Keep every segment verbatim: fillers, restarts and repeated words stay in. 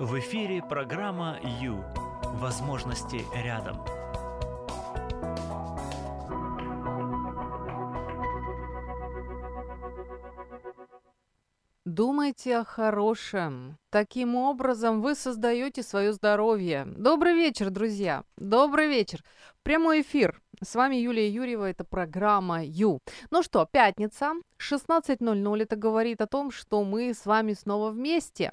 В эфире программа «Ю». Возможности рядом. Думайте о хорошем. Таким образом вы создаете свое здоровье. Добрый вечер, друзья. Добрый вечер. Прямой эфир. С вами Юлия Юрьева. Это программа «Ю». Ну что, пятница, шестнадцать ноль ноль. Это говорит о том, что мы с вами снова вместе.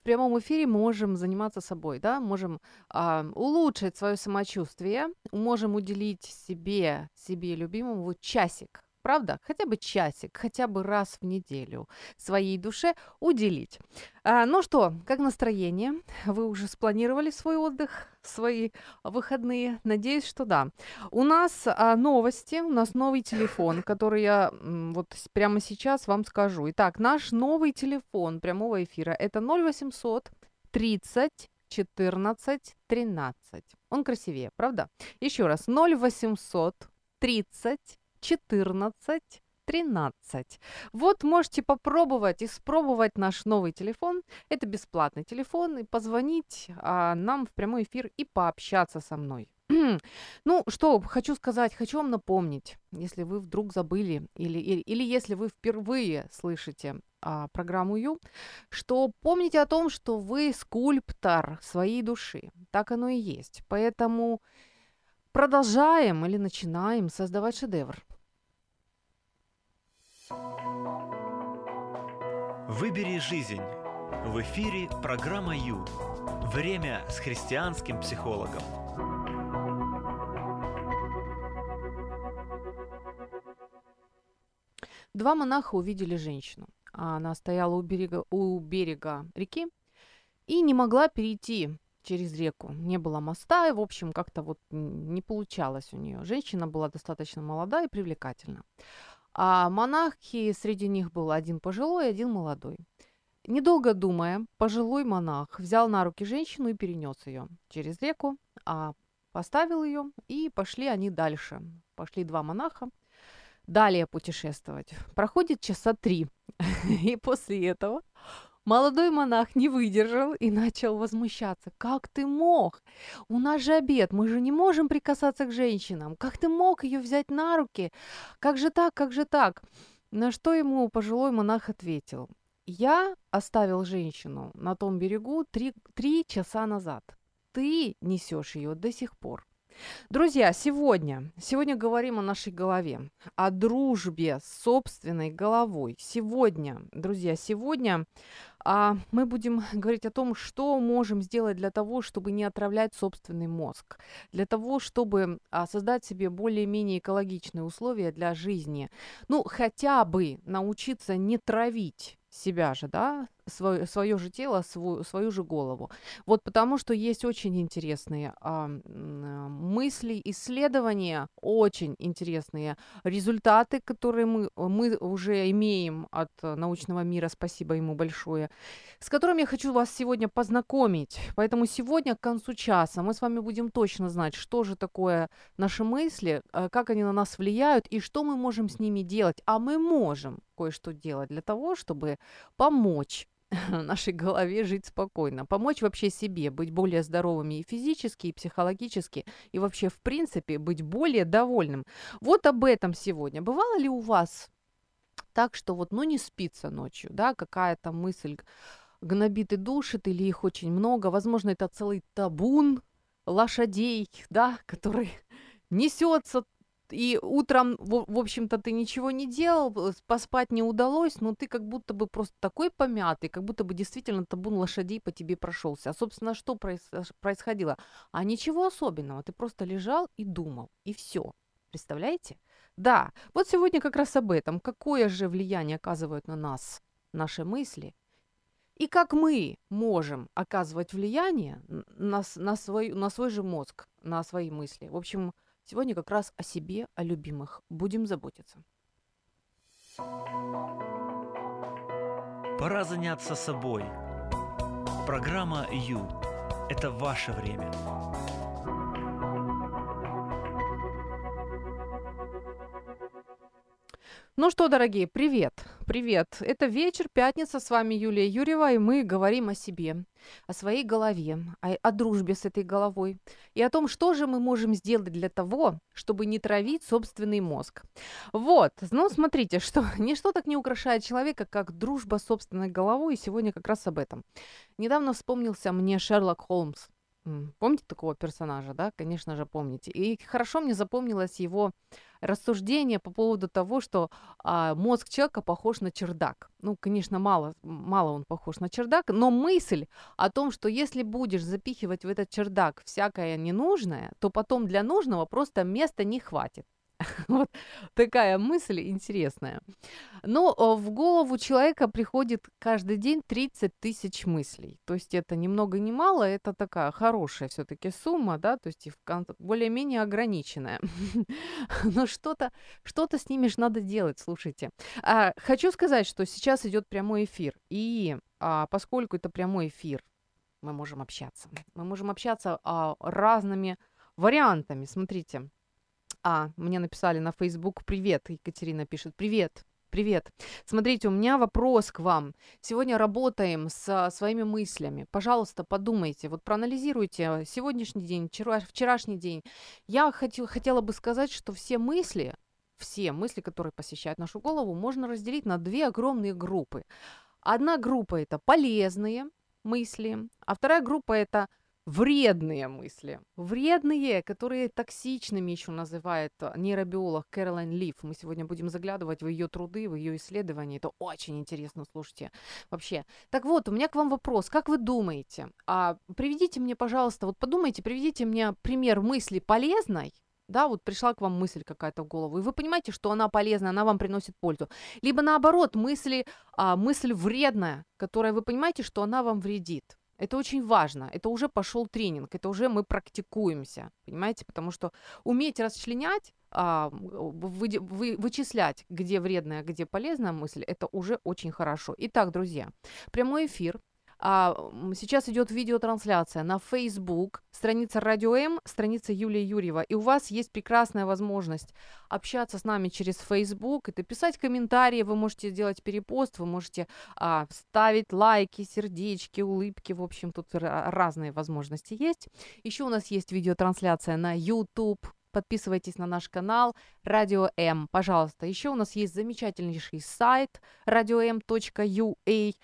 В прямом эфире можем заниматься собой, да? Можем э, улучшить свое самочувствие. Можем уделить себе, себе любимому вот часик. Правда? Хотя бы часик, хотя бы раз в неделю своей душе уделить. А, ну что, как настроение? Вы уже спланировали свой отдых, свои выходные? Надеюсь, что да. У нас а, новости, у нас новый телефон, который я м, вот прямо сейчас вам скажу. Итак, наш новый телефон прямого эфира – это ноль восемьсот тридцать четырнадцать тринадцать. Он красивее, правда? Еще раз, ноль восемьсот тридцать четырнадцать тринадцать. Вот можете попробовать, испробовать наш новый телефон. Это бесплатный телефон. И позвонить а, нам в прямой эфир и пообщаться со мной. Ну, что хочу сказать, хочу вам напомнить, если вы вдруг забыли или, или, или если вы впервые слышите а, программу «Ю», что помните о том, что вы скульптор своей души. Так оно и есть. Поэтому... продолжаем или начинаем создавать шедевр. Выбери жизнь. В эфире программа «Ю». Время с христианским психологом. Два монаха увидели женщину. Она стояла у берега, у берега реки и не могла перейти через реку. Не было моста, и, в общем, как-то вот не получалось у нее. Женщина была достаточно молода и привлекательна. А монахи, среди них был один пожилой, один молодой. Недолго думая, пожилой монах взял на руки женщину и перенес ее через реку, а поставил ее, и пошли они дальше. Пошли два монаха далее путешествовать. Проходит часа три, и после этого... молодой монах не выдержал и начал возмущаться. «Как ты мог? У нас же обед, мы же не можем прикасаться к женщинам. Как ты мог ее взять на руки? Как же так, как же так?» На что ему пожилой монах ответил: «Я оставил женщину на том берегу три, три часа назад. Ты несешь ее до сих пор». Друзья, сегодня, сегодня говорим о нашей голове, о дружбе с собственной головой. Сегодня, друзья, сегодня а, мы будем говорить о том, что можем сделать для того, чтобы не отравлять собственный мозг, для того, чтобы а, создать себе более-менее экологичные условия для жизни. Ну, хотя бы научиться не травить себя же, да, свое, свое же тело, свою, свою же голову. Вот потому что есть очень интересные а, мысли, исследования, очень интересные результаты, которые мы, мы уже имеем от научного мира, спасибо ему большое, с которыми я хочу вас сегодня познакомить. Поэтому сегодня к концу часа мы с вами будем точно знать, что же такое наши мысли, как они на нас влияют и что мы можем с ними делать. А мы можем кое-что делать для того, чтобы помочь нашей голове жить спокойно, помочь вообще себе быть более здоровыми и физически, и психологически, и вообще, в принципе, быть более довольным. Вот об этом сегодня. Бывало ли у вас так, что вот, ну, не спится ночью, да, какая-то мысль гнобит и душит, или их очень много, возможно, это целый табун лошадей, да, который несется. И утром, в общем-то, ты ничего не делал, поспать не удалось, но ты как будто бы просто такой помятый, как будто бы действительно табун лошадей по тебе прошелся. А, собственно, что происходило? А ничего особенного, ты просто лежал и думал, и все. Представляете? Да, вот сегодня как раз об этом. Какое же влияние оказывают на нас наши мысли? И как мы можем оказывать влияние на, на, свой, на свой же мозг, на свои мысли? В общем... сегодня как раз о себе, о любимых. Будем заботиться. Пора заняться собой. Программа «Ю» – это ваше время. Ну что, дорогие, привет, привет. Это вечер, пятница, с вами Юлия Юрьева, и мы говорим о себе, о своей голове, о, о дружбе с этой головой и о том, что же мы можем сделать для того, чтобы не травить собственный мозг. Вот, ну смотрите, что ничто так не украшает человека, как дружба с собственной головой, и сегодня как раз об этом. Недавно вспомнился мне Шерлок Холмс. Помните такого персонажа, да? Конечно же, помните. И хорошо мне запомнилось его рассуждение по поводу того, что а, мозг человека похож на чердак. Ну, конечно, мало, мало он похож на чердак, но мысль о том, что если будешь запихивать в этот чердак всякое ненужное, то потом для нужного просто места не хватит. Вот такая мысль интересная. Но в голову человека приходит каждый день тридцать тысяч мыслей. То есть это ни много ни мало, это такая хорошая все-таки сумма, да, то есть более-менее ограниченная. Но что-то, что-то с ними же надо делать, слушайте. А, хочу сказать, что сейчас идет прямой эфир. И а, поскольку это прямой эфир, мы можем общаться. Мы можем общаться а, разными вариантами. Смотрите. А, мне написали на Facebook: «Привет». Екатерина пишет: «Привет, привет. Смотрите, у меня вопрос к вам. Сегодня работаем со своими мыслями. Пожалуйста, подумайте, вот проанализируйте сегодняшний день, вчерашний день. Я хотел, хотела бы сказать, что все мысли, все мысли, которые посещают нашу голову, можно разделить на две огромные группы. Одна группа – это полезные мысли, а вторая группа – это вредные мысли. Вредные, которые токсичными еще называет нейробиолог Кэролайн Лиф. Мы сегодня будем заглядывать в ее труды, в ее исследования. Это очень интересно, слушайте. Вообще. Так вот, у меня к вам вопрос. Как вы думаете? А, приведите мне, пожалуйста, вот подумайте, приведите мне пример мысли полезной. Да, вот пришла к вам мысль какая-то в голову, и вы понимаете, что она полезна, она вам приносит пользу. Либо наоборот, мысли, а, мысль вредная, которая вы понимаете, что она вам вредит. Это очень важно, это уже пошел тренинг, это уже мы практикуемся, понимаете, потому что уметь расчленять, вычислять, где вредная, где полезная мысль, это уже очень хорошо. Итак, друзья, прямой эфир. Сейчас идет видеотрансляция на Facebook, страница Радио М, страница Юлия Юрьева. И у вас есть прекрасная возможность общаться с нами через Facebook, это писать комментарии, вы можете делать перепост, вы можете а, ставить лайки, сердечки, улыбки. В общем, тут разные возможности есть. Еще у нас есть видеотрансляция на YouTube. Подписывайтесь на наш канал Радио М, пожалуйста. Еще у нас есть замечательнейший сайт радио эм точка ю эй.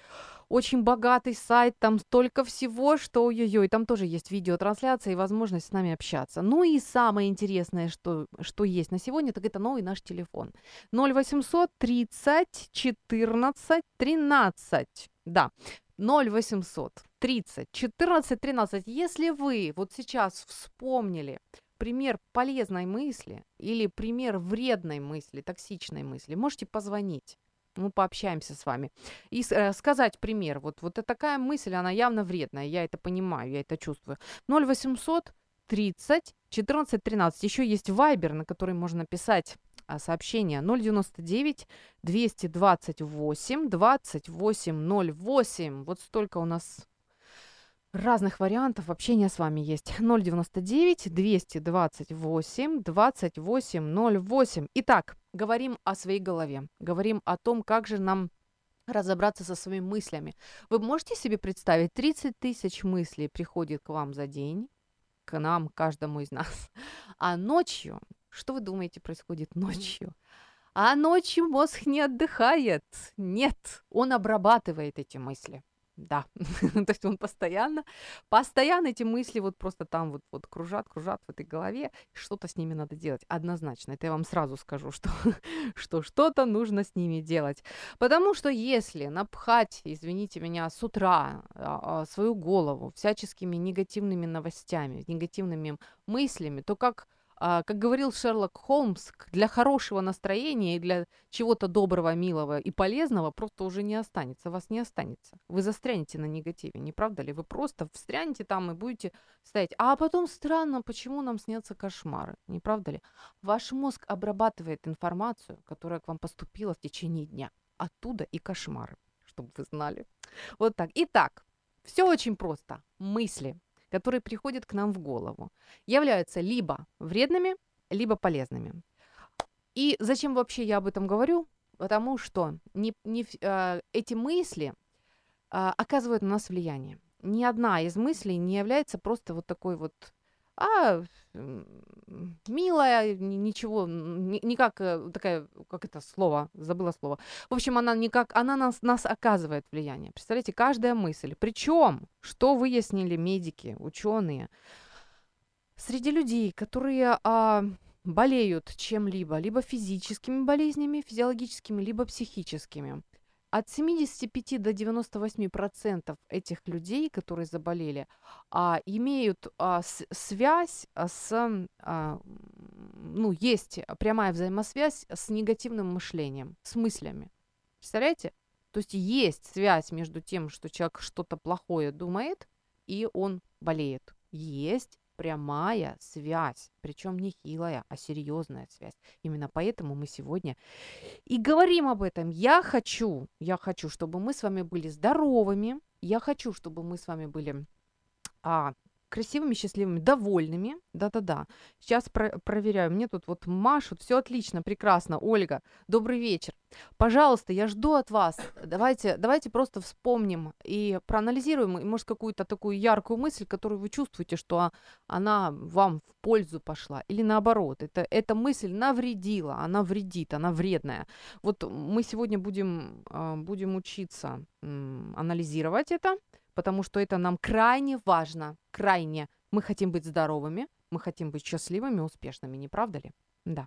Очень богатый сайт, там столько всего, что ой-ой-ой, там тоже есть видеотрансляция и возможность с нами общаться. Ну и самое интересное, что, что есть на сегодня, так это новый наш телефон. ноль восемьсот тридцать четырнадцать тринадцать. Да, ноль восемьсот тридцать четырнадцать тринадцать. Если вы вот сейчас вспомнили пример полезной мысли или пример вредной мысли, токсичной мысли, можете позвонить. Мы пообщаемся с вами. И э, сказать пример. Вот, вот такая мысль, она явно вредная. Я это понимаю, я это чувствую. ноль восемьсот тридцать четырнадцать тринадцать. Еще есть Viber, на который можно писать а, сообщение. ноль девяносто девять двести двадцать восемь двадцать восемь ноль восемь. Вот столько у нас разных вариантов общения с вами есть. ноль девяносто девять двести двадцать восемь двадцать восемь ноль восемь. Итак, говорим о своей голове, говорим о том, как же нам разобраться со своими мыслями. Вы можете себе представить, тридцать тысяч мыслей приходит к вам за день, к нам, каждому из нас. А ночью, что вы думаете происходит ночью? А ночью мозг не отдыхает. Нет, он обрабатывает эти мысли. Да, то есть он постоянно, постоянно эти мысли вот просто там вот, вот кружат, кружат в этой голове, что-то с ними надо делать, однозначно, это я вам сразу скажу, что, что что-то нужно с ними делать, потому что если напхать, извините меня, с утра свою голову всяческими негативными новостями, негативными мыслями, то как... Как говорил Шерлок Холмс, для хорошего настроения и для чего-то доброго, милого и полезного просто уже не останется, вас не останется. Вы застрянете на негативе, не правда ли? Вы просто встрянете там и будете стоять. А потом странно, почему нам снятся кошмары, не правда ли? Ваш мозг обрабатывает информацию, которая к вам поступила в течение дня. Оттуда и кошмары, чтобы вы знали. Вот так. Итак, все очень просто. Мысли, которые приходят к нам в голову, являются либо вредными, либо полезными. И зачем вообще я об этом говорю? потому что не, не, э, эти мысли э, оказывают на нас влияние. Ни одна из мыслей не является просто вот такой вот, а, милая, ничего, никак, такая, как это слово, забыла слово. В общем, она никак, она нас, нас оказывает влияние. Представляете, каждая мысль. Причем, что выяснили медики, ученые, среди людей, которые... А, болеют чем-либо, либо физическими болезнями, физиологическими, либо психическими. От семидесяти пяти до девяноста восьми процентов этих людей, которые заболели, а, имеют а, с, связь с... А, ну, есть прямая взаимосвязь с негативным мышлением, с мыслями. Представляете? То есть есть связь между тем, что человек что-то плохое думает, и он болеет. Есть прямая связь, причем не хилая, а серьезная связь. Именно поэтому мы сегодня и говорим об этом. Я хочу, я хочу, чтобы мы с вами были здоровыми, я хочу, чтобы мы с вами были а, красивыми, счастливыми, довольными. Да-да-да. Сейчас про- проверяю. Мне тут вот машут. Все отлично, прекрасно. Ольга, добрый вечер. Пожалуйста, я жду от вас. Давайте, давайте просто вспомним и проанализируем, и, может, какую-то такую яркую мысль, которую вы чувствуете, что она вам в пользу пошла. Или наоборот, это, эта мысль навредила, она вредит, она вредная. Вот мы сегодня будем, будем учиться анализировать это, потому что это нам крайне важно, крайне. Мы хотим быть здоровыми, мы хотим быть счастливыми, успешными, не правда ли? Да.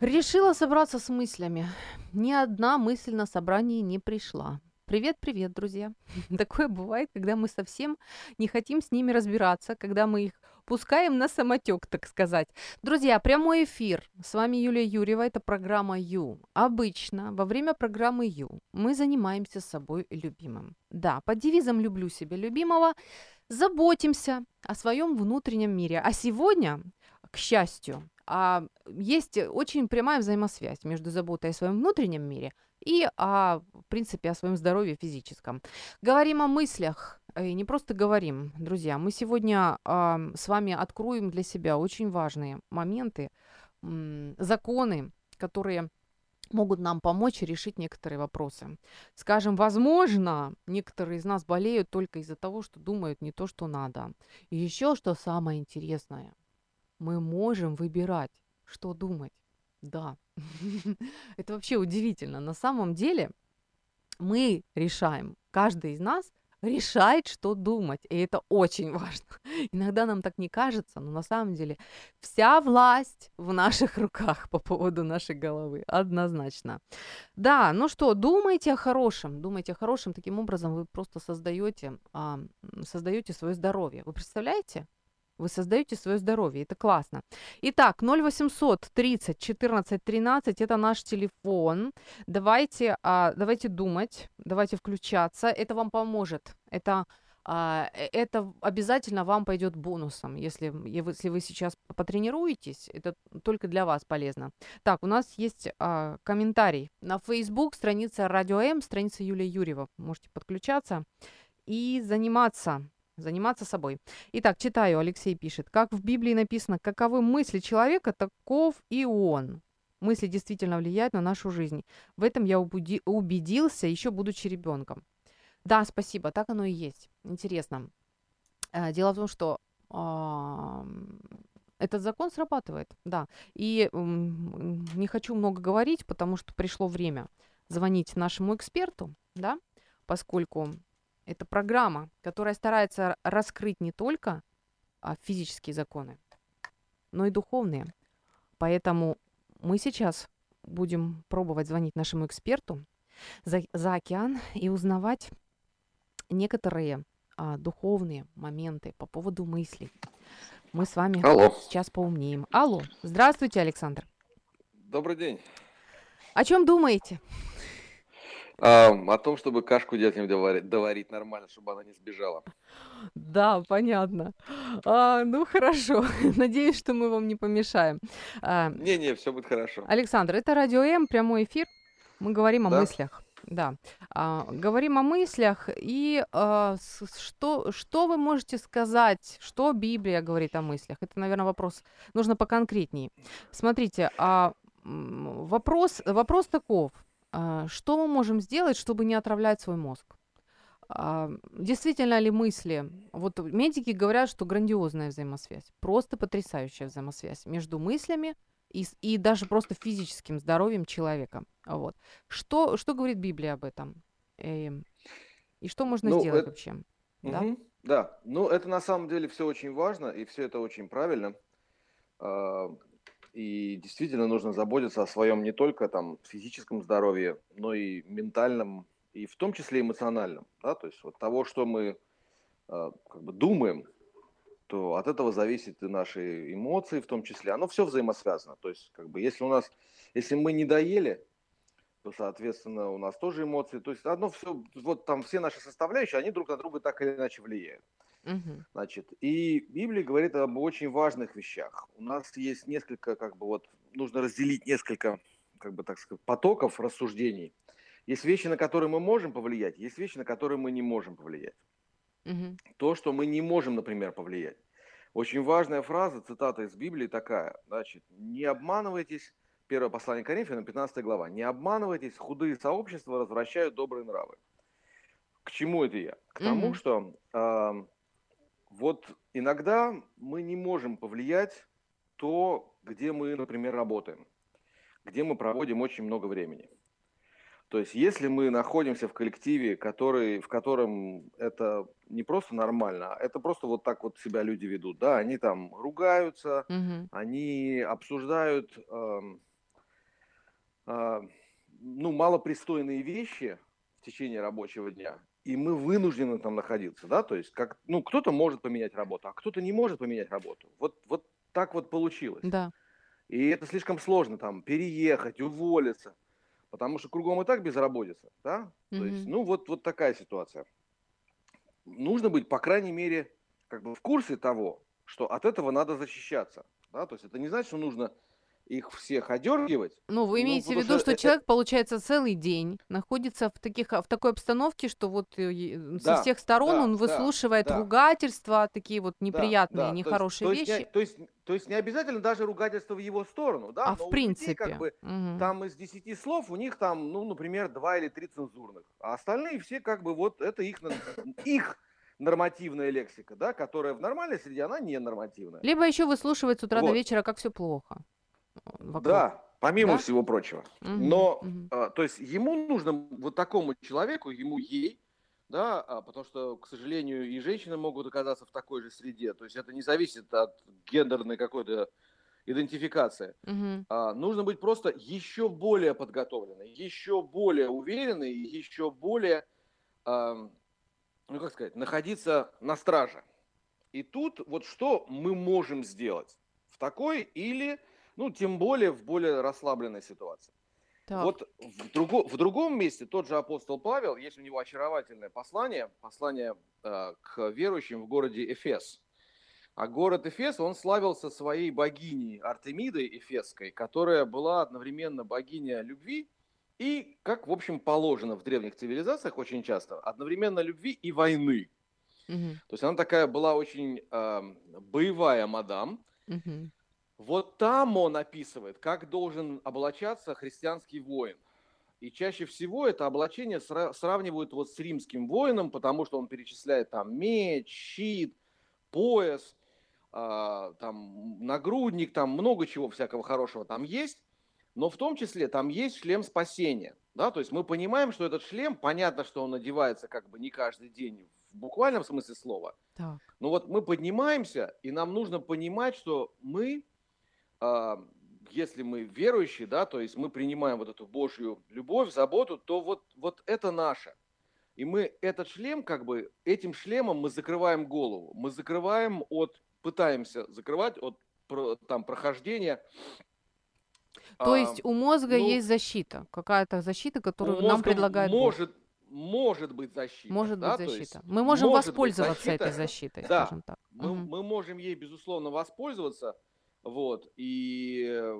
Решила собраться с мыслями. Ни одна мысль на собрании не пришла. Привет-привет, друзья. Такое бывает, когда мы совсем не хотим с ними разбираться, когда мы их пускаем на самотек, так сказать. Друзья, прямой эфир. С вами Юлия Юрьева, это программа «Ю». Обычно во время программы «Ю» мы занимаемся собой любимым. Да, под девизом «люблю себя любимого» заботимся о своем внутреннем мире. А сегодня, к счастью, А, есть очень прямая взаимосвязь между заботой о своем внутреннем мире и, а, в принципе, о своем здоровье физическом. Говорим о мыслях, и не просто говорим, друзья. Мы сегодня а, с вами откроем для себя очень важные моменты, м- законы, которые могут нам помочь решить некоторые вопросы. Скажем, возможно, некоторые из нас болеют только из-за того, что думают не то, что надо. И еще что самое интересное. Мы можем выбирать, что думать. Да, это вообще удивительно. На самом деле мы решаем, каждый из нас решает, что думать, и это очень важно. Иногда нам так не кажется, но на самом деле вся власть в наших руках по поводу нашей головы, однозначно. Да, ну что, думайте о хорошем, думайте о хорошем, таким образом вы просто создаете, создаете свое здоровье. Вы представляете? Вы создаете свое здоровье, это классно. Итак, ноль восемьсот тридцать четырнадцать тринадцать, это наш телефон. Давайте, а, давайте думать, давайте включаться. Это вам поможет. Это, а, это обязательно вам пойдет бонусом, если, если вы сейчас потренируетесь. Это только для вас полезно. Так, у нас есть а, комментарий на Facebook, страница Радио М, страница Юлия Юрьева. Можете подключаться и заниматься. Заниматься собой. Итак, читаю, Алексей пишет. Как в Библии написано, каковы мысли человека, таков и он. Мысли действительно влияют на нашу жизнь. В этом я убедился, еще будучи ребенком. Да, спасибо, так оно и есть. Интересно. Дело в том, что этот закон срабатывает, да. И не хочу много говорить, потому что пришло время звонить нашему эксперту, да, поскольку это программа, которая старается раскрыть не только физические законы, но и духовные. Поэтому мы сейчас будем пробовать звонить нашему эксперту за, за океан и узнавать некоторые а, духовные моменты по поводу мыслей. Мы с вами Алло. сейчас поумнеем. Алло, здравствуйте, Александр. Добрый день. О чем думаете? О том, чтобы кашку детям доварить нормально, чтобы она не сбежала. Да, понятно. А, ну, хорошо. Надеюсь, что мы вам не помешаем. Не-не, все будет хорошо. Александр, это Радио М, прямой эфир. Мы говорим да? о мыслях. Да. А, говорим о мыслях. И а, что, что вы можете сказать, что Библия говорит о мыслях? Это, наверное, вопрос. Нужно поконкретнее. Смотрите, а, вопрос, вопрос таков. Что мы можем сделать, чтобы не отравлять свой мозг? Действительно ли мысли? Вот медики говорят, что грандиозная взаимосвязь, просто потрясающая взаимосвязь между мыслями и, и даже просто физическим здоровьем человека. Вот. Что, что говорит Библия об этом? И, и что можно ну, сделать это... вообще? Угу. Да? да, ну это на самом деле все очень важно, и все это очень правильно. И действительно нужно заботиться о своем не только там физическом здоровье, но и ментальном, и в том числе эмоциональном. Да? То есть от того, что мы э, как бы думаем, то от этого зависят и наши эмоции, в том числе. Оно все взаимосвязано. То есть как бы если у нас, если мы не доели, то соответственно у нас тоже эмоции. То есть одно все, вот там все наши составляющие, они друг на друга так или иначе влияют. Угу. Значит, и Библия говорит об очень важных вещах. У нас есть несколько, как бы вот, нужно разделить несколько, как бы так сказать, потоков рассуждений. Есть вещи, на которые мы можем повлиять, есть вещи, на которые мы не можем повлиять. Угу. То, что мы не можем, например, повлиять. Очень важная фраза, цитата из Библии такая, значит, не обманывайтесь, первое послание Коринфянам, пятнадцатая глава, не обманывайтесь, худые сообщества развращают добрые нравы. К чему это я? К тому, угу. что... Э, Вот иногда мы не можем повлиять то, где мы, например, работаем, где мы проводим очень много времени. То есть если мы находимся в коллективе, который, в котором это не просто нормально, это просто вот так вот себя люди ведут, да, они там ругаются, mm-hmm. они обсуждают э, э, ну, малопристойные вещи в течение рабочего дня. И мы вынуждены там находиться, да, то есть как, ну, кто-то может поменять работу, а кто-то не может поменять работу. Вот, вот так вот получилось. Да. И это слишком сложно там переехать, уволиться, потому что кругом и так безработица, да. Mm-hmm. То есть, ну, вот, вот такая ситуация. Нужно быть, по крайней мере, как бы в курсе того, что от этого надо защищаться, да, то есть это не значит, что нужно... их всех одергивать. Ну, вы имеете ну, в виду, что, что человек, получается, целый день находится в, таких, в такой обстановке, что вот да, со всех сторон да, он выслушивает да, ругательства, такие вот неприятные, да, да. нехорошие то есть, вещи. То есть, то, есть, то есть не обязательно даже ругательство в его сторону, да? А но в принципе. Людей, как бы, угу. Там из десяти слов у них там, ну, например, два или три цензурных, а остальные все как бы вот это их... их нормативная лексика, да, которая в нормальной среде, она не нормативная. Либо еще выслушивает с утра вот. до вечера, как все плохо. Вокруг. Да, помимо да? всего прочего. Угу, Но, угу. А, то есть, ему нужно вот такому человеку, ему ей, да, а, потому что, к сожалению, и женщины могут оказаться в такой же среде, то есть это не зависит от гендерной какой-то идентификации. Угу. А, нужно быть просто еще более подготовленной, еще более уверенной, еще более, а, ну как сказать, находиться на страже. И тут вот что мы можем сделать в такой или... Ну, тем более в более расслабленной ситуации. Так. Вот в, друго, в другом месте тот же апостол Павел, есть у него очаровательное послание, послание э, к верующим в городе Эфес. А город Эфес, он славился своей богиней Артемидой Эфесской, которая была одновременно богиня любви и, как, в общем, положено в древних цивилизациях очень часто, одновременно любви и войны. Uh-huh. То есть она такая была очень э, боевая мадам. Uh-huh. Вот там он описывает, как должен облачаться христианский воин. И чаще всего это облачение сра- сравнивают вот с римским воином, потому что он перечисляет там меч, щит, пояс, э, там нагрудник, там много чего всякого хорошего там есть. Но в том числе там есть шлем спасения. Да? То есть мы понимаем, что этот шлем, понятно, что он одевается как бы не каждый день в буквальном смысле слова. Так. Но вот мы поднимаемся, и нам нужно понимать, что мы, э, если мы верующие, да, то есть мы принимаем вот эту Божью любовь, заботу, то вот, вот это наше. И мы этот шлем, как бы, этим шлемом мы закрываем голову. Мы закрываем от, пытаемся закрывать от там, прохождения. То а, есть у мозга ну, есть защита, какая-то защита, которую нам предлагает может, Бог. Может быть защита. Может да, быть защита. Есть, мы можем воспользоваться защита, этой защитой, да, скажем так. Мы, угу. мы можем ей, безусловно, воспользоваться. Вот, и,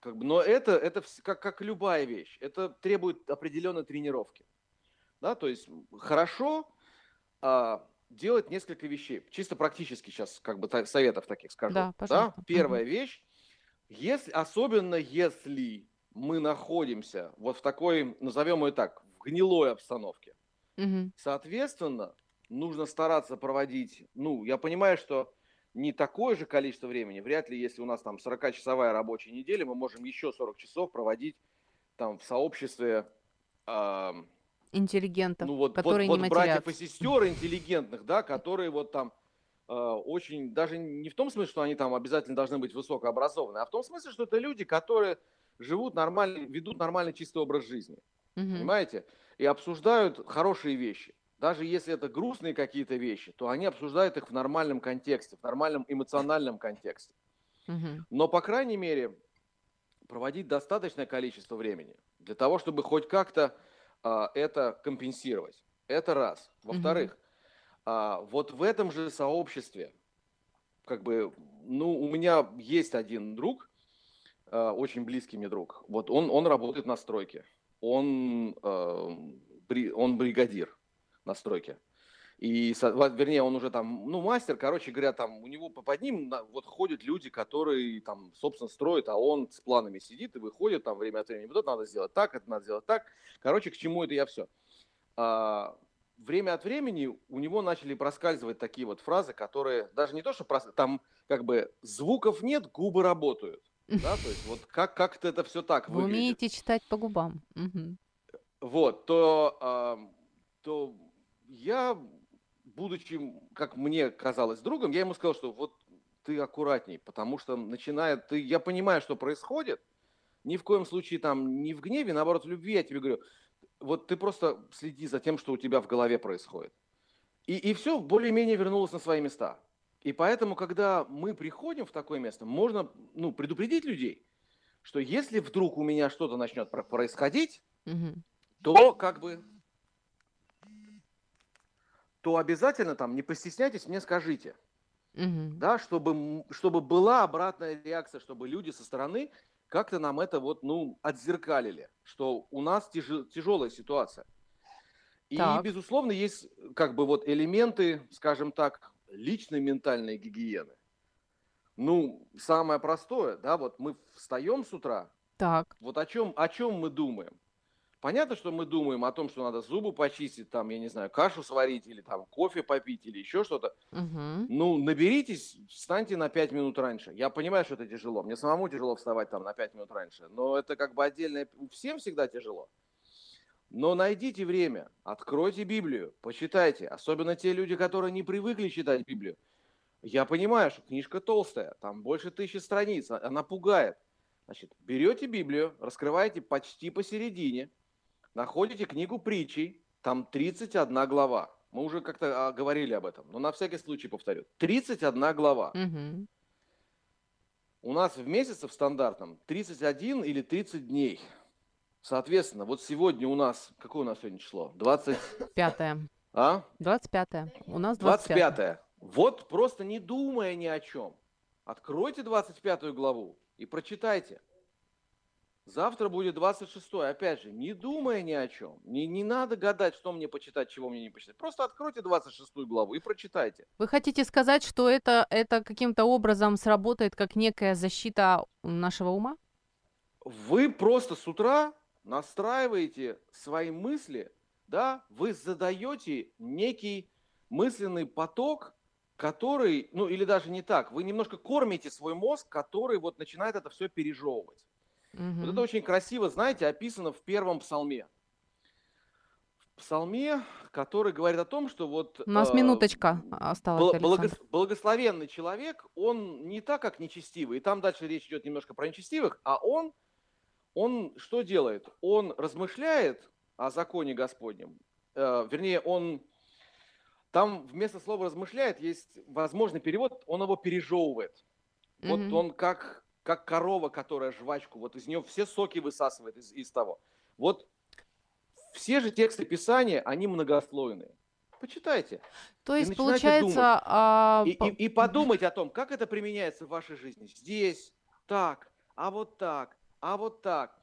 как бы, но это, это как, как любая вещь. Это требует определенной тренировки. Да, то есть хорошо а, делать несколько вещей. Чисто практически сейчас как бы, советов таких скажу. Да, да? Первая угу. вещь. Если, особенно если мы находимся вот в такой, назовем ее так, в гнилой обстановке, угу. соответственно, нужно стараться проводить, ну, я понимаю, что не такое же количество времени, вряд ли, если у нас там сорокачасовая рабочая неделя, мы можем еще сорок часов проводить там в сообществе... Э, интеллигентов, ну, вот, которые вот, не вот матерятся. Братьев и сестер интеллигентных, да, которые вот там... очень, даже не в том смысле, что они там обязательно должны быть высокообразованы, а в том смысле, что это люди, которые живут нормально, ведут нормальный чистый образ жизни, угу. понимаете, и обсуждают хорошие вещи. Даже если это грустные какие-то вещи, то они обсуждают их в нормальном контексте, в нормальном эмоциональном контексте. Угу. Но, по крайней мере, проводить достаточное количество времени для того, чтобы хоть как-то а, это компенсировать. Это раз. Во-вторых, угу. А, вот в этом же сообществе, как бы, ну, у меня есть один друг, а, очень близкий мне друг, вот он, он работает на стройке, он, а, при, он бригадир на стройке, и, вернее, он уже там, ну, мастер, короче говоря, там, у него под ним вот ходят люди, которые там, собственно, строят, а он с планами сидит и выходит, там, время от времени, вот это надо сделать так, это надо сделать так, короче, к чему это я все. А, Время от времени у него начали проскальзывать такие вот фразы, которые даже не то, что прос... там как бы звуков нет, губы работают. Да? То есть вот как- как-то это все так выглядит. Вы умеете читать по губам. Угу. Вот, то, а, то я, будучи, как мне казалось, другом, я ему сказал, что вот ты аккуратней, потому что начинает... Ты... Я понимаю, что происходит, ни в коем случае там не в гневе, наоборот, в любви, я тебе говорю... Вот ты просто следи за тем, что у тебя в голове происходит. И, и все более-менее вернулось на свои места. И поэтому, когда мы приходим в такое место, можно ну, предупредить людей, что если вдруг у меня что-то начнет происходить, mm-hmm. то как бы... то обязательно там не постесняйтесь, мне скажите. Mm-hmm. Да, чтобы, чтобы была обратная реакция, чтобы люди со стороны... как-то нам это вот, ну, отзеркалили, что у нас тяж... тяжелая ситуация. И, так. безусловно, есть как бы вот элементы, скажем так, личной ментальной гигиены. Ну, самое простое, да, вот мы встаем с утра, так. вот о чем, о чем мы думаем? Понятно, что мы думаем о том, что надо зубы почистить, там, я не знаю, кашу сварить, или там кофе попить, или еще что-то. Угу. Ну, наберитесь, встаньте на пять минут раньше. Я понимаю, что это тяжело. Мне самому тяжело вставать там на пять минут раньше. Но это как бы отдельное... Всем всегда тяжело. Но найдите время, откройте Библию, почитайте. Особенно те люди, которые не привыкли читать Библию. Я понимаю, что книжка толстая, там больше тысячи страниц, она пугает. Значит, берете Библию, раскрываете почти посередине, находите книгу притчей, там тридцать одна глава. Мы уже как-то говорили об этом, но на всякий случай повторю. тридцать одна глава. Угу. У нас в месяце в стандартном тридцать один или тридцать дней. Соответственно, вот сегодня у нас... Какое у нас сегодня число? двадцать пятое. А? двадцать пятое. У нас двадцать пятое. Вот просто не думая ни о чем, откройте двадцать пятую главу и прочитайте. Завтра будет двадцать шестое. Опять же, не думая ни о чем. Не, не надо гадать, что мне почитать, чего мне не почитать. Просто откройте двадцать шестую главу и прочитайте. Вы хотите сказать, что это, это каким-то образом сработает как некая защита нашего ума? Вы просто с утра настраиваете свои мысли, да? Вы задаете некий мысленный поток, который, ну или даже не так, вы немножко кормите свой мозг, который вот начинает это все пережевывать. Угу. Вот это очень красиво, знаете, описано в первом псалме. В псалме, который говорит о том, что вот... У нас э, минуточка осталась, благо, Благословенный человек, он не так, как нечестивый. И там дальше речь идет немножко про нечестивых, а он, он что делает? Он размышляет о законе Господнем. Э, вернее, он... Там вместо слова «размышляет» есть возможный перевод, он его пережевывает. Вот mm-hmm. он как, как корова, которая жвачку, вот из нее все соки высасывает из, из того. Вот все же тексты Писания, они многослойные. Почитайте. То есть, и получается... А... И, и, и подумайте о том, как это применяется в вашей жизни. Здесь, так, а вот так, а вот так.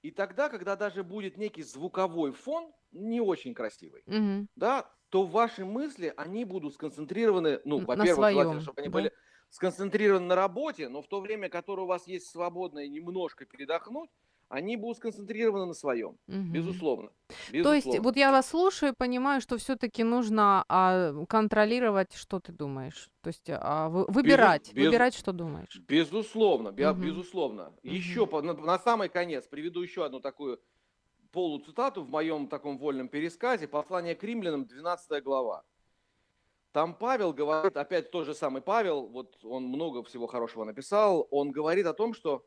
И тогда, когда даже будет некий звуковой фон, не очень красивый, mm-hmm. да, то ваши мысли, они будут сконцентрированы, ну, во-первых, желательно, чтобы они да. были сконцентрированы на работе, но в то время, которое у вас есть свободное, немножко передохнуть, они будут сконцентрированы на своем, угу. безусловно. безусловно. То есть, вот я вас слушаю и понимаю, что все-таки нужно а, контролировать, что ты думаешь, то есть а, вы, выбирать, Безу... выбирать, что думаешь. Безусловно, угу. безусловно. Угу. Еще, на, на самый конец, приведу еще одну такую полуцитату в моем таком вольном пересказе, послание к римлянам, двенадцатая глава. Там Павел говорит, опять тот же самый Павел, вот он много всего хорошего написал, он говорит о том, что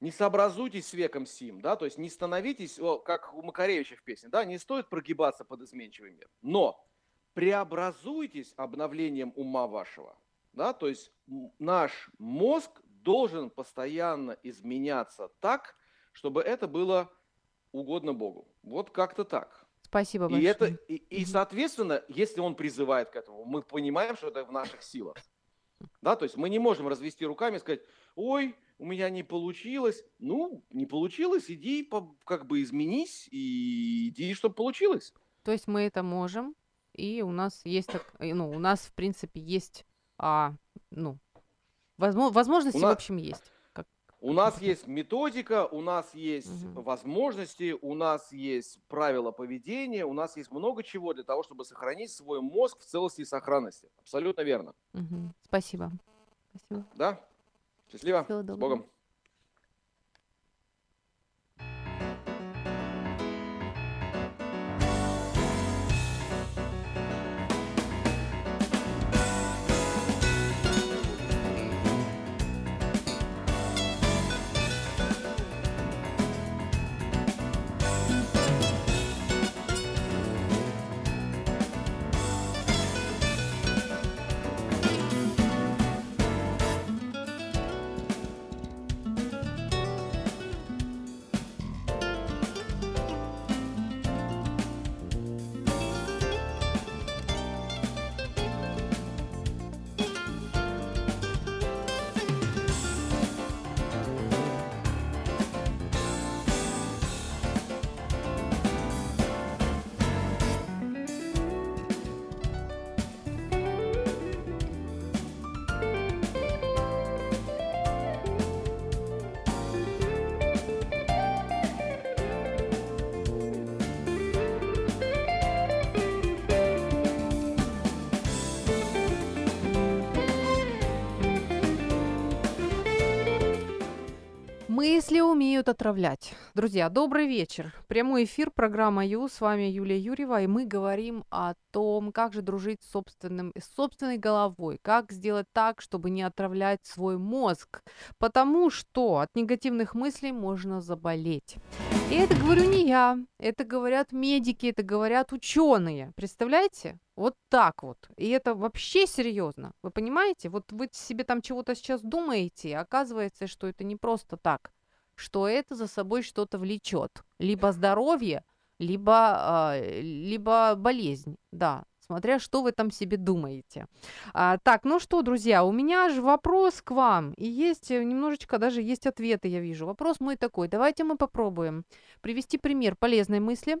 не сообразуйтесь с веком сим, да, то есть не становитесь, как у Макаревича в песне, да, не стоит прогибаться под изменчивый мир, но преобразуйтесь обновлением ума вашего, да, то есть наш мозг должен постоянно изменяться так, чтобы это было угодно Богу. Вот как-то так. Спасибо большое. И, это, и, и, соответственно, если он призывает к этому, мы понимаем, что это в наших силах. Да, то есть мы не можем развести руками и сказать, ой, у меня не получилось. Ну, не получилось, иди, по, как бы изменись, и иди, чтобы получилось. То есть мы это можем, и у нас есть, так, ну, у нас, в принципе, есть, а, ну, возможно, возможности, нас... в общем, есть. У нас есть методика, у нас есть угу. возможности, у нас есть правила поведения, у нас есть много чего для того, чтобы сохранить свой мозг в целости и сохранности. Абсолютно верно. Угу. Спасибо. Спасибо. Да. Счастливо. Всего доброго. С Богом. Мысли умеют отравлять. Друзья, добрый вечер. Прямой эфир, программа Ю. С вами Юлия Юрьева, и мы говорим о том, как же дружить с, собственным, с собственной головой, как сделать так, чтобы не отравлять свой мозг, потому что от негативных мыслей можно заболеть. И это говорю не я, это говорят медики, это говорят ученые. Представляете? Вот так вот. И это вообще серьезно. Вы понимаете? Вот вы себе там чего-то сейчас думаете, и оказывается, что это не просто так, что это за собой что-то влечет. Либо здоровье, либо, либо болезнь. Да, смотря что вы там себе думаете. А, так, ну что, друзья, у меня же вопрос к вам. И есть немножечко, даже есть ответы, я вижу. Вопрос мой такой. Давайте мы попробуем привести пример полезной мысли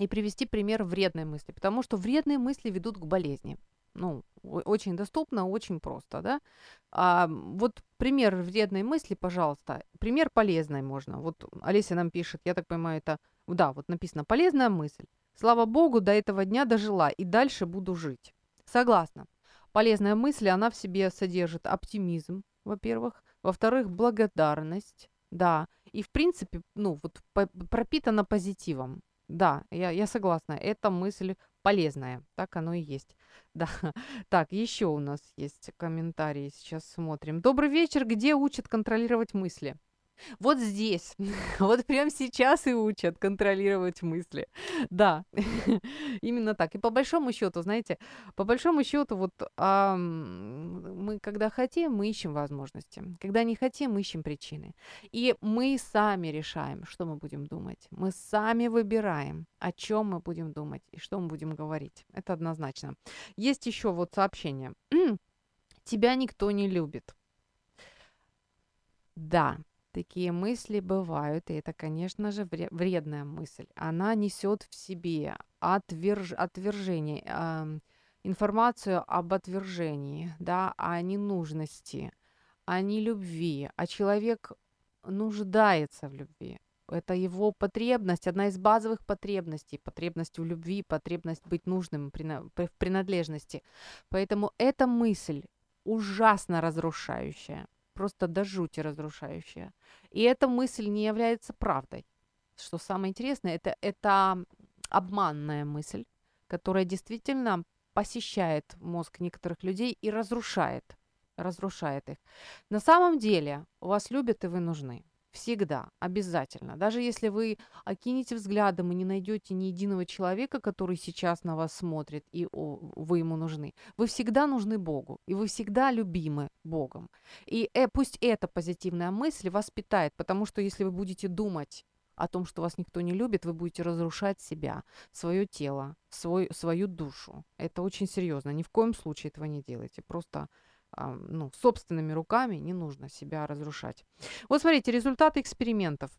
и привести пример вредной мысли, потому что вредные мысли ведут к болезни. Ну, очень доступно, очень просто, да. А, вот пример вредной мысли, пожалуйста. Пример полезной можно. Вот Олеся нам пишет, я так понимаю, это... Да, вот написано «полезная мысль». Слава Богу, до этого дня дожила и дальше буду жить. Согласна. Полезная мысль, она в себе содержит оптимизм, во-первых. Во-вторых, благодарность, да. И, в принципе, ну, вот пропитана позитивом. Да, я, я согласна, эта мысль полезная. Так оно и есть. Да. Так, еще у нас есть комментарии, сейчас смотрим. Добрый вечер, где учат контролировать мысли? Вот здесь, вот прямо сейчас и учат контролировать мысли. Да, именно так. И по большому счету, знаете, по большому счету, вот а, мы, когда хотим, мы ищем возможности. Когда не хотим, мы ищем причины. И мы сами решаем, что мы будем думать. Мы сами выбираем, о чем мы будем думать и что мы будем говорить. Это однозначно. Есть еще вот сообщение. Тебя никто не любит. Да. Такие мысли бывают, и это, конечно же, вредная мысль. Она несет в себе отверж... отвержение, э, информацию об отвержении, да, о ненужности, о нелюбви, а человек нуждается в любви. Это его потребность, одна из базовых потребностей, потребность в любви, потребность быть нужным в принадлежности. Поэтому эта мысль ужасно разрушающая. Просто до жути разрушающая. И эта мысль не является правдой. Что самое интересное, это, это обманная мысль, которая действительно посещает мозг некоторых людей и разрушает, разрушает их. На самом деле вас любят и вы нужны. Всегда, обязательно. Даже если вы окинете взглядом и не найдете ни единого человека, который сейчас на вас смотрит, и вы ему нужны, вы всегда нужны Богу, и вы всегда любимы Богом. И э, пусть эта позитивная мысль вас питает, потому что если вы будете думать о том, что вас никто не любит, вы будете разрушать себя, свое тело, свой, свою душу. Это очень серьезно. Ни в коем случае этого не делайте. Просто... Ну, собственными руками не нужно себя разрушать. Вот смотрите, результаты экспериментов.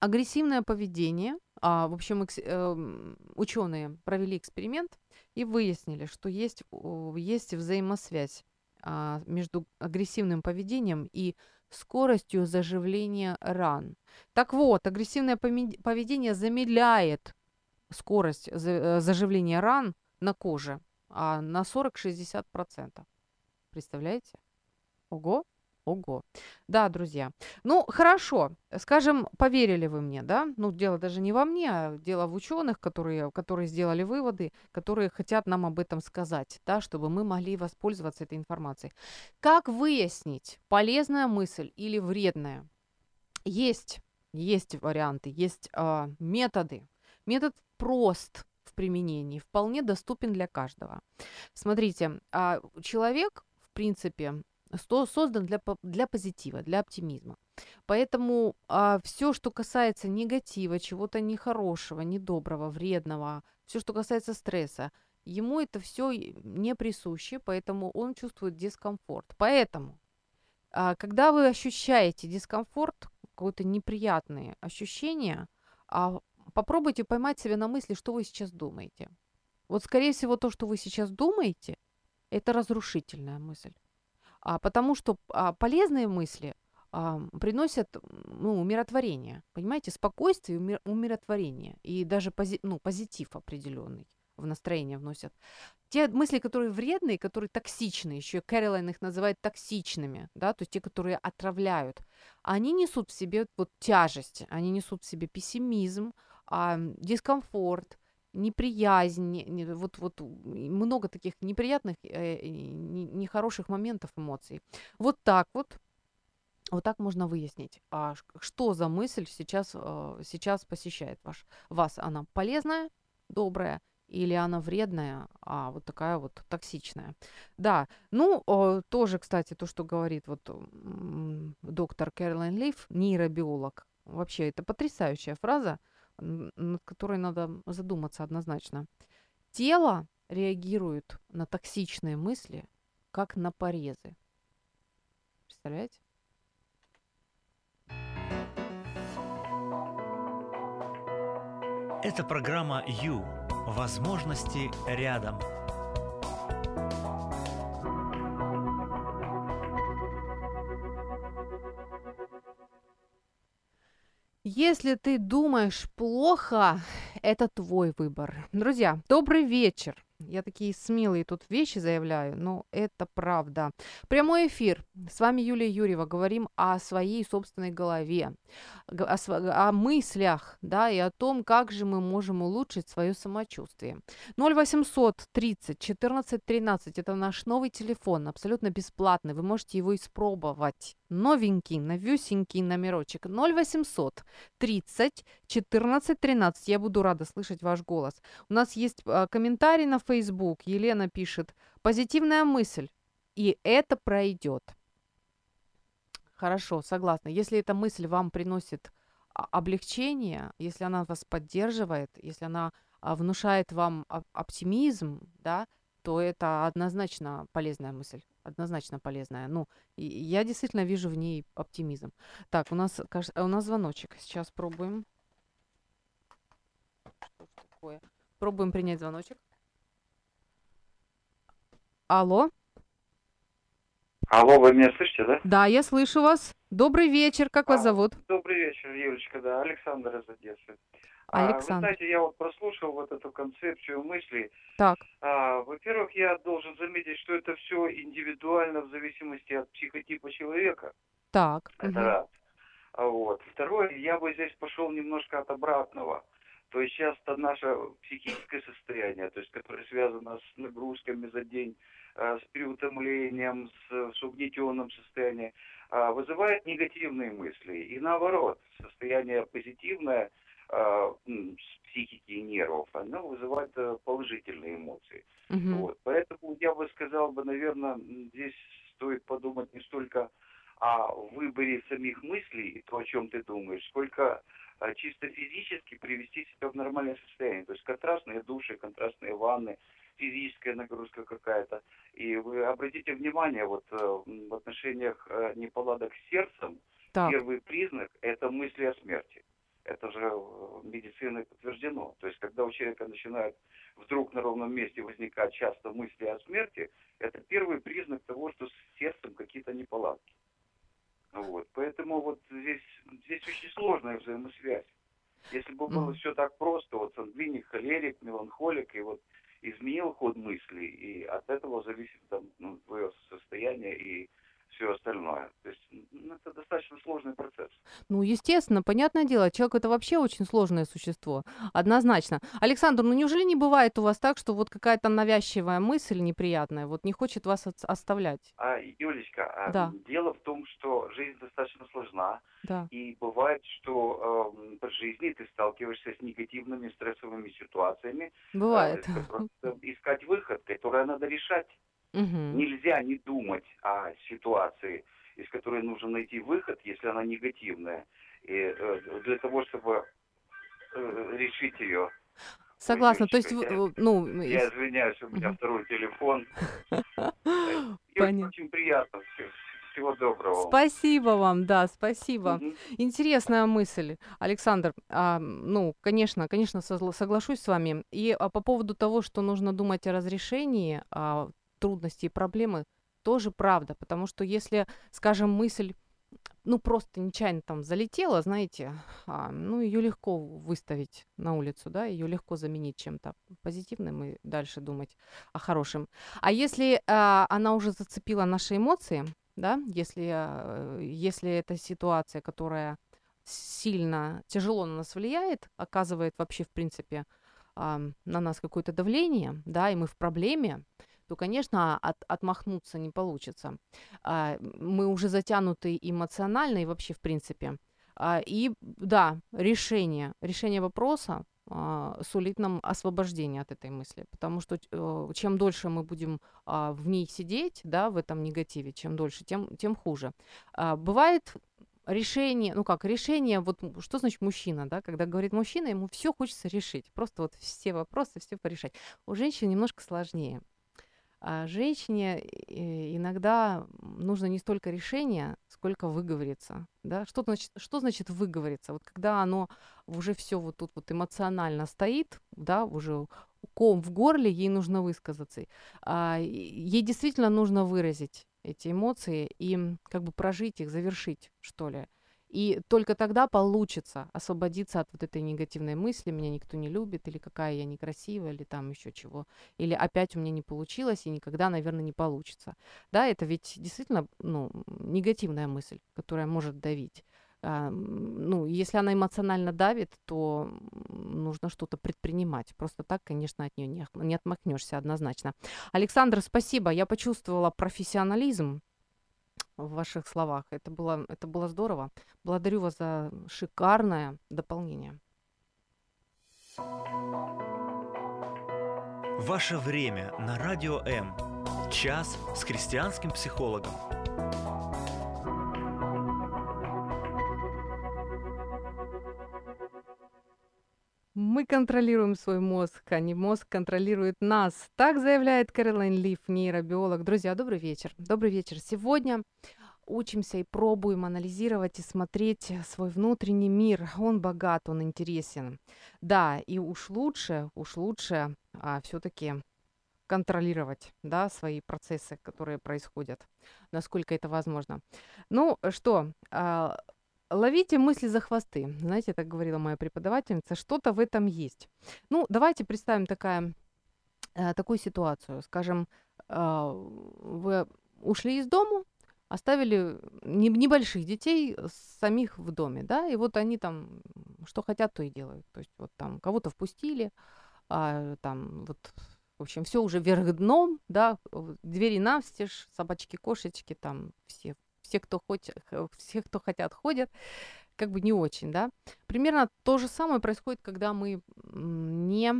Агрессивное поведение. А, в общем, экс, э, ученые провели эксперимент и выяснили, что есть, есть взаимосвязь а, между агрессивным поведением и скоростью заживления ран. Так вот, агрессивное поведение замедляет скорость заживления ран на коже а на сорок-шестьдесят процентов. Представляете? Ого, ого. Да, друзья. Ну, хорошо. Скажем, поверили вы мне, да? Ну, дело даже не во мне, а дело в ученых, которые, которые сделали выводы, которые хотят нам об этом сказать, да, чтобы мы могли воспользоваться этой информацией. Как выяснить, полезная мысль или вредная? Есть, есть варианты, есть э, методы. Метод прост в применении, вполне доступен для каждого. Смотрите, э, человек... В принципе, создан для, для позитива, для оптимизма. Поэтому а, все, что касается негатива, чего-то нехорошего, недоброго, вредного, все, что касается стресса, ему это все не присуще, поэтому он чувствует дискомфорт. Поэтому, а, когда вы ощущаете дискомфорт, какие-то неприятные ощущения, а, попробуйте поймать себя на мысли, что вы сейчас думаете. Вот, скорее всего, то, что вы сейчас думаете, это разрушительная мысль. А, потому что а, полезные мысли а, приносят ну, умиротворение. Понимаете, спокойствие и умир- умиротворение. И даже пози- ну, позитив определенный в настроение вносят. Те мысли, которые вредные, которые токсичны, еще Кэролайн их называет токсичными, да, то есть те, которые отравляют, они несут в себе вот тяжесть, они несут в себе пессимизм, а, дискомфорт, неприязнь, вот, вот много таких неприятных, э, нехороших моментов, эмоций. Вот так вот, вот так можно выяснить, а что за мысль сейчас, э, сейчас посещает ваш, вас. Она полезная, добрая или она вредная, а вот такая вот токсичная. Да, ну, э, тоже, кстати, то, что говорит вот э, доктор Кэролайн Лиф, нейробиолог, вообще это потрясающая фраза, над которой надо задуматься однозначно. Тело реагируют на токсичные мысли, как на порезы. Представляете? Это программа «Ю». Возможности рядом. Если ты думаешь плохо, это твой выбор. Друзья, добрый вечер. Я такие смелые тут вещи заявляю, но это правда. Прямой эфир. С вами Юлия Юрьева. Говорим о своей собственной голове, о, св- о мыслях, да, и о том, как же мы можем улучшить свое самочувствие. ноль восемьсот тридцать четырнадцать тринадцать. Это наш новый телефон, абсолютно бесплатный. Вы можете его испробовать. Новенький, новюсенький номерочек. ноль восемьсот тридцать четырнадцать тринадцать. Я буду рада слышать ваш голос. У нас есть э, комментарий на Facebook. Елена пишет: позитивная мысль, и это пройдет. Хорошо, согласна. Если эта мысль вам приносит облегчение, если она вас поддерживает, если она внушает вам оптимизм, да, то это однозначно полезная мысль. Однозначно полезная. Ну, я действительно вижу в ней оптимизм. Так, у нас, у нас звоночек. Сейчас пробуем. Что ж такое? Пробуем принять звоночек. Алло. Алло, вы меня слышите, да? Да, я слышу вас. Добрый вечер. Как а, вас зовут? Добрый вечер, Юлечка. Да, Александр из Одессы. Александр. А, вы знаете, я вот прослушал вот эту концепцию мыслей. Так. А, во-первых, я должен заметить, что это все индивидуально в зависимости от психотипа человека. Так. Это угу. раз. А, вот. Второе, я бы здесь пошел немножко от обратного. То есть сейчас наше психическое состояние, то есть которое связано с нагрузками за день, с переутомлением, с, с угнетенным состоянием, вызывает негативные мысли. И наоборот, состояние позитивное психики и нервов, оно вызывает положительные эмоции. Угу. Вот. Поэтому я бы сказал, бы, наверное, здесь стоит подумать не столько о выборе самих мыслей, то, о чем ты думаешь, сколько чисто физически привести себя в нормальное состояние. То есть контрастные души, контрастные ванны, физическая нагрузка какая-то. И вы обратите внимание, вот в отношениях неполадок с сердцем, так. первый признак – это мысли о смерти. Это же медициной подтверждено. То есть когда у человека начинают вдруг на ровном месте возникать часто мысли о смерти, это первый признак того, что с сердцем какие-то неполадки. Вот. Поэтому вот здесь, здесь очень сложная взаимосвязь. Если бы было mm. все так просто, вот сангвиник, холерик, меланхолик, и вот изменил ход мыслей, и от этого зависит там, ну, твое состояние и все остальное. То есть ну, это достаточно сложный процесс. Ну, естественно, понятное дело, человек это вообще очень сложное существо, однозначно. Александр, ну неужели не бывает у вас так, что вот какая-то навязчивая мысль неприятная, вот не хочет вас от- оставлять? А, Юлечка, да. дело в том, что жизнь достаточно сложна, да. и бывает, что э, по жизни ты сталкиваешься с негативными стрессовыми ситуациями. Бывает. Э, искать выход, который надо решать. Угу. Нельзя не думать о ситуации, из которой нужно найти выход, если она негативная, и, для того, чтобы решить ее. Согласна, то есть... Я, ну, я извиняюсь, у меня угу. второй телефон. Понятно. Очень приятно. Всего доброго. Спасибо вам, да, спасибо. Угу. Интересная мысль, Александр. А, ну, конечно, конечно, соглашусь с вами. И а, по поводу того, что нужно думать о разрешении... А, трудности и проблемы, тоже правда, потому что если, скажем, мысль, ну, просто нечаянно там залетела, знаете, а, ну, ее легко выставить на улицу, да, ее легко заменить чем-то позитивным и дальше думать о хорошем. А если а, она уже зацепила наши эмоции, да, если, если это ситуация, которая сильно, тяжело на нас влияет, оказывает вообще, в принципе, а, на нас какое-то давление, да, и мы в проблеме, то, конечно, от, отмахнуться не получится. А, мы уже затянуты эмоционально и вообще, в принципе. А, и, да, решение, решение вопроса а, сулит нам освобождение от этой мысли, потому что а, чем дольше мы будем а, в ней сидеть, да, в этом негативе, чем дольше, тем, тем хуже. А, бывает решение, ну как, решение, вот что значит мужчина, да, когда говорит мужчина, ему все хочется решить, просто вот все вопросы, все порешать. У женщин немножко сложнее. А женщине иногда нужно не столько решение, сколько выговориться. Да? Что значит, что значит выговориться? Вот когда оно уже все вот тут вот эмоционально стоит, да, уже ком в горле, ей нужно высказаться. А ей действительно нужно выразить эти эмоции и как бы прожить их, завершить, что ли. И только тогда получится освободиться от вот этой негативной мысли, меня никто не любит, или какая я некрасивая, или там еще чего, или опять у меня не получилось, и никогда, наверное, не получится. Да, это ведь действительно, ну, негативная мысль, которая может давить. А, ну, если она эмоционально давит, то нужно что-то предпринимать. Просто так, конечно, от нее не, не отмахнешься однозначно. Александр, спасибо, я почувствовала профессионализм в ваших словах. Это было, это было здорово. Благодарю вас за шикарное дополнение. Ваше время на Радио М. Час с христианским психологом. Мы контролируем свой мозг, а не мозг контролирует нас. Так заявляет Кэролайн Лиф, нейробиолог. Друзья, добрый вечер. Добрый вечер. Сегодня учимся и пробуем анализировать и смотреть свой внутренний мир. Он богат, он интересен. Да, и уж лучше, уж лучше а, все-таки контролировать, да, свои процессы, которые происходят, насколько это возможно. Ну что... А, ловите мысли за хвосты. Знаете, так говорила моя преподавательница, что-то в этом есть. Ну, давайте представим такая, э, такую ситуацию. Скажем, э, вы ушли из дому, оставили не, небольших детей самих в доме, да, и вот они там что хотят, то и делают. То есть вот там кого-то впустили, а, там вот... В общем, все уже вверх дном, да, двери навстежь, собачки, кошечки, там все... Все, кто хоть, все, кто хотят, ходят, как бы не очень, да. Примерно то же самое происходит, когда мы не,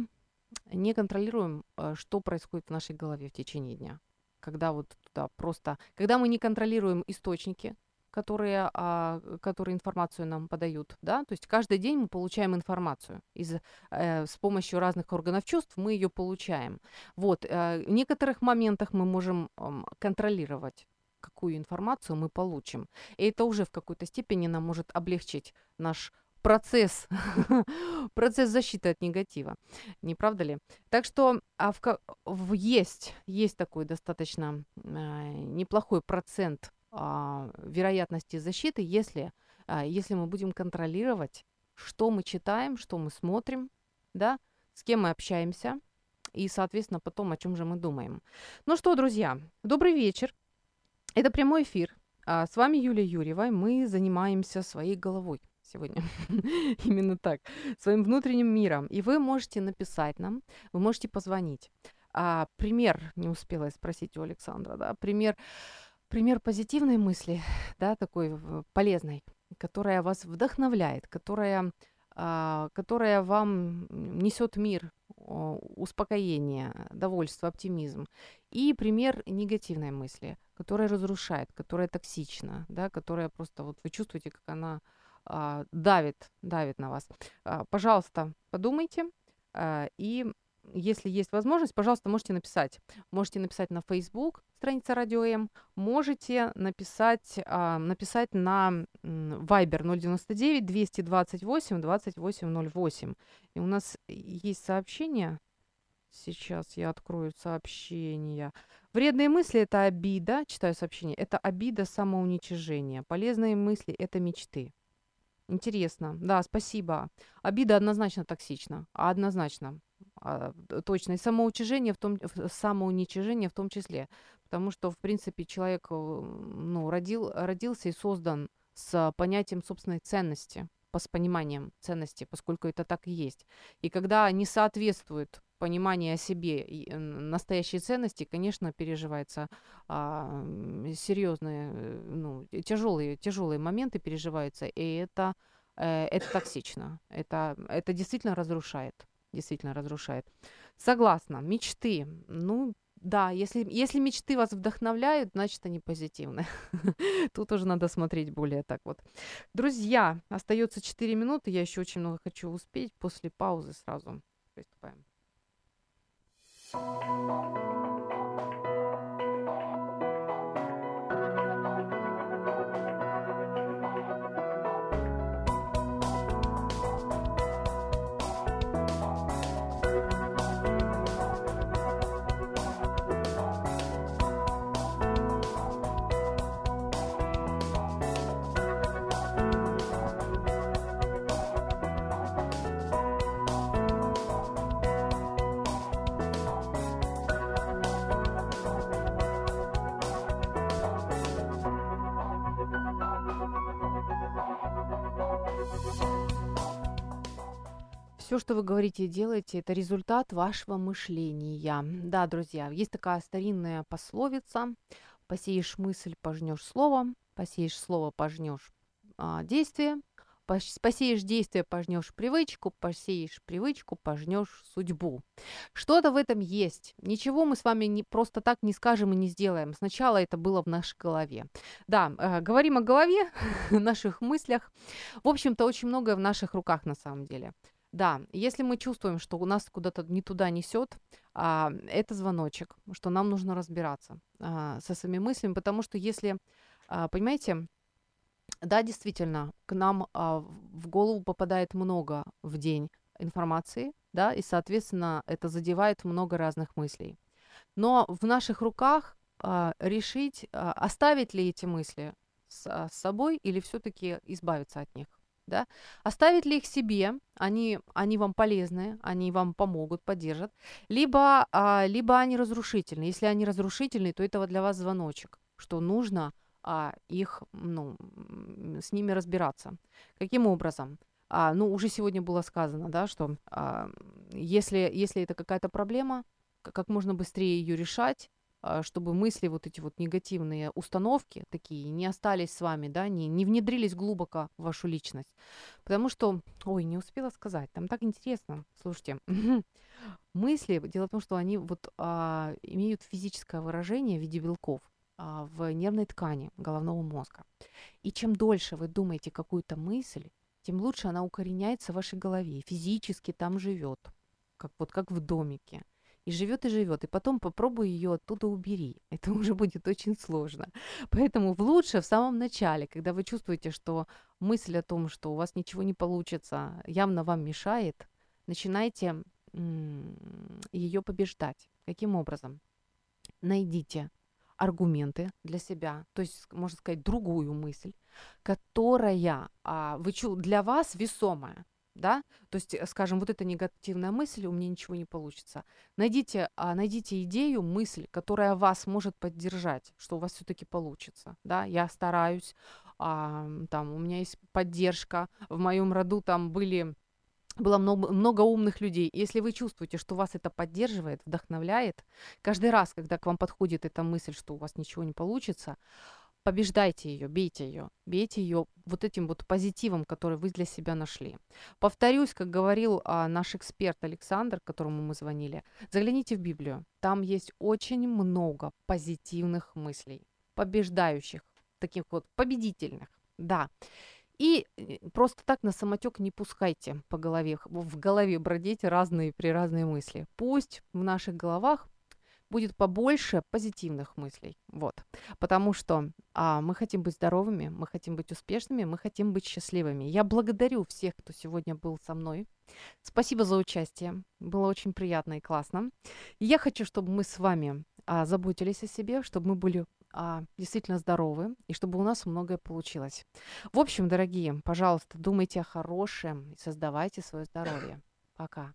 не контролируем, что происходит в нашей голове в течение дня. Когда вот туда просто, когда мы не контролируем источники, которые, а, которые информацию нам подают, да, то есть каждый день мы получаем информацию из, э, с помощью разных органов чувств, мы ее получаем. Вот, э, в некоторых моментах мы можем э, контролировать, какую информацию мы получим. И это уже в какой-то степени нам может облегчить наш процесс, процесс защиты от негатива. Не правда ли? Так что а в, в, есть, есть такой достаточно э, неплохой процент э, вероятности защиты, если, э, если мы будем контролировать, что мы читаем, что мы смотрим, да, с кем мы общаемся и, соответственно, потом о чем же мы думаем. Ну что, друзья, добрый вечер. Это прямой эфир. А с вами Юлия Юрьева. Мы занимаемся своей головой сегодня. Именно так. Своим внутренним миром. И вы можете написать нам, вы можете позвонить. А, пример, не успела я спросить у Александра, да, пример, пример позитивной мысли, да, такой полезной, которая вас вдохновляет, которая, а, которая вам несет мир, успокоение, довольство, оптимизм. И пример негативной мысли, которая разрушает, которая токсична, да, которая просто, вот вы чувствуете, как она а, давит, давит на вас. А, пожалуйста, подумайте, а, и если есть возможность, пожалуйста, можете написать. Можете написать на Facebook, страница Радио М, можете написать, а, написать на Viber ноль девяносто девять двести двадцать восемь двадцать восемь ноль восемь. И у нас есть сообщение. Сейчас я открою сообщение. Вредные мысли – это обида. Читаю сообщение. Это обида, самоуничижение. Полезные мысли – это мечты. Интересно. Да, спасибо. Обида однозначно токсична. Однозначно. А, точно. И самоуничижение в, том, самоуничижение в том числе. Потому что, в принципе, человек, ну, родил, родился и создан с понятием собственной ценности, с пониманием ценности, поскольку это так и есть. И когда не соответствует понимание о себе и настоящей ценности, конечно, переживается а, серьезные, ну, тяжелые, тяжелые моменты переживаются, и это, э, это токсично. Это, это действительно разрушает. Действительно разрушает. Согласна. Мечты. Ну, Да, если, если мечты вас вдохновляют, значит, они позитивны. Тут уже надо смотреть более так вот. Друзья, остается четыре минуты. Я еще очень много хочу успеть. После паузы сразу приступаем. Все, что вы говорите и делаете, это результат вашего мышления. Да, друзья, есть такая старинная пословица: посеешь мысль, пожнешь слово, посеешь слово, пожнешь а, действие, посеешь действие, пожнешь привычку, посеешь привычку, пожнешь судьбу. Что-то в этом есть. Ничего мы с вами не, просто так не скажем и не сделаем. Сначала это было в нашей голове. Да, э, говорим о голове, наших мыслях. В общем-то, очень многое в наших руках на самом деле. Да, если мы чувствуем, что у нас куда-то не туда несет, а, это звоночек, что нам нужно разбираться а, со своими мыслями, потому что если, а, понимаете, да, действительно, к нам а, в голову попадает много в день информации, да, и, соответственно, это задевает много разных мыслей. Но в наших руках а, решить, а, оставить ли эти мысли с, а, с собой или все-таки избавиться от них. Да? Оставить ли их себе, они, они вам полезны, они вам помогут, поддержат, либо, а, либо они разрушительны. Если они разрушительны, то это для вас звоночек, что нужно а, их, ну, с ними разбираться. Каким образом? А, ну, уже сегодня было сказано, да, что а, если, если это какая-то проблема, как можно быстрее ее решать, чтобы мысли, вот эти вот негативные установки такие, не остались с вами, да, не, не внедрились глубоко в вашу личность. Потому что, ой, не успела сказать, там так интересно, слушайте, мысли, дело в том, что они вот а, имеют физическое выражение в виде белков а, в нервной ткани головного мозга. И чем дольше вы думаете какую-то мысль, тем лучше она укореняется в вашей голове, физически там живет, как, вот как в домике. И живет, и живет, и потом попробуй ее оттуда убери. Это уже будет очень сложно. Поэтому лучше в самом начале, когда вы чувствуете, что мысль о том, что у вас ничего не получится, явно вам мешает, начинайте м- ее побеждать. Каким образом? Найдите аргументы для себя, то есть, можно сказать, другую мысль, которая а, вы, для вас весомая. Да? То есть, скажем, вот эта негативная мысль, у меня ничего не получится. Найдите, а, найдите идею, мысль, которая вас может поддержать, что у вас все-таки получится. Да? Я стараюсь, а, там, у меня есть поддержка, в моем роду там были, было много, много умных людей. Если вы чувствуете, что вас это поддерживает, вдохновляет, каждый раз, когда к вам подходит эта мысль, что у вас ничего не получится, побеждайте ее, бейте ее, бейте ее вот этим вот позитивом, который вы для себя нашли. Повторюсь, как говорил а, наш эксперт Александр, которому мы звонили, загляните в Библию, там есть очень много позитивных мыслей, побеждающих, таких вот победительных, да. И просто так на самотек не пускайте по голове, в голове бродите разные при разные мысли. Пусть в наших головах будет побольше позитивных мыслей, вот, потому что а, мы хотим быть здоровыми, мы хотим быть успешными, мы хотим быть счастливыми. Я благодарю всех, кто сегодня был со мной. Спасибо за участие, было очень приятно и классно. Я хочу, чтобы мы с вами а, заботились о себе, чтобы мы были а, действительно здоровы и чтобы у нас многое получилось. В общем, дорогие, пожалуйста, думайте о хорошем и создавайте свое здоровье. Пока.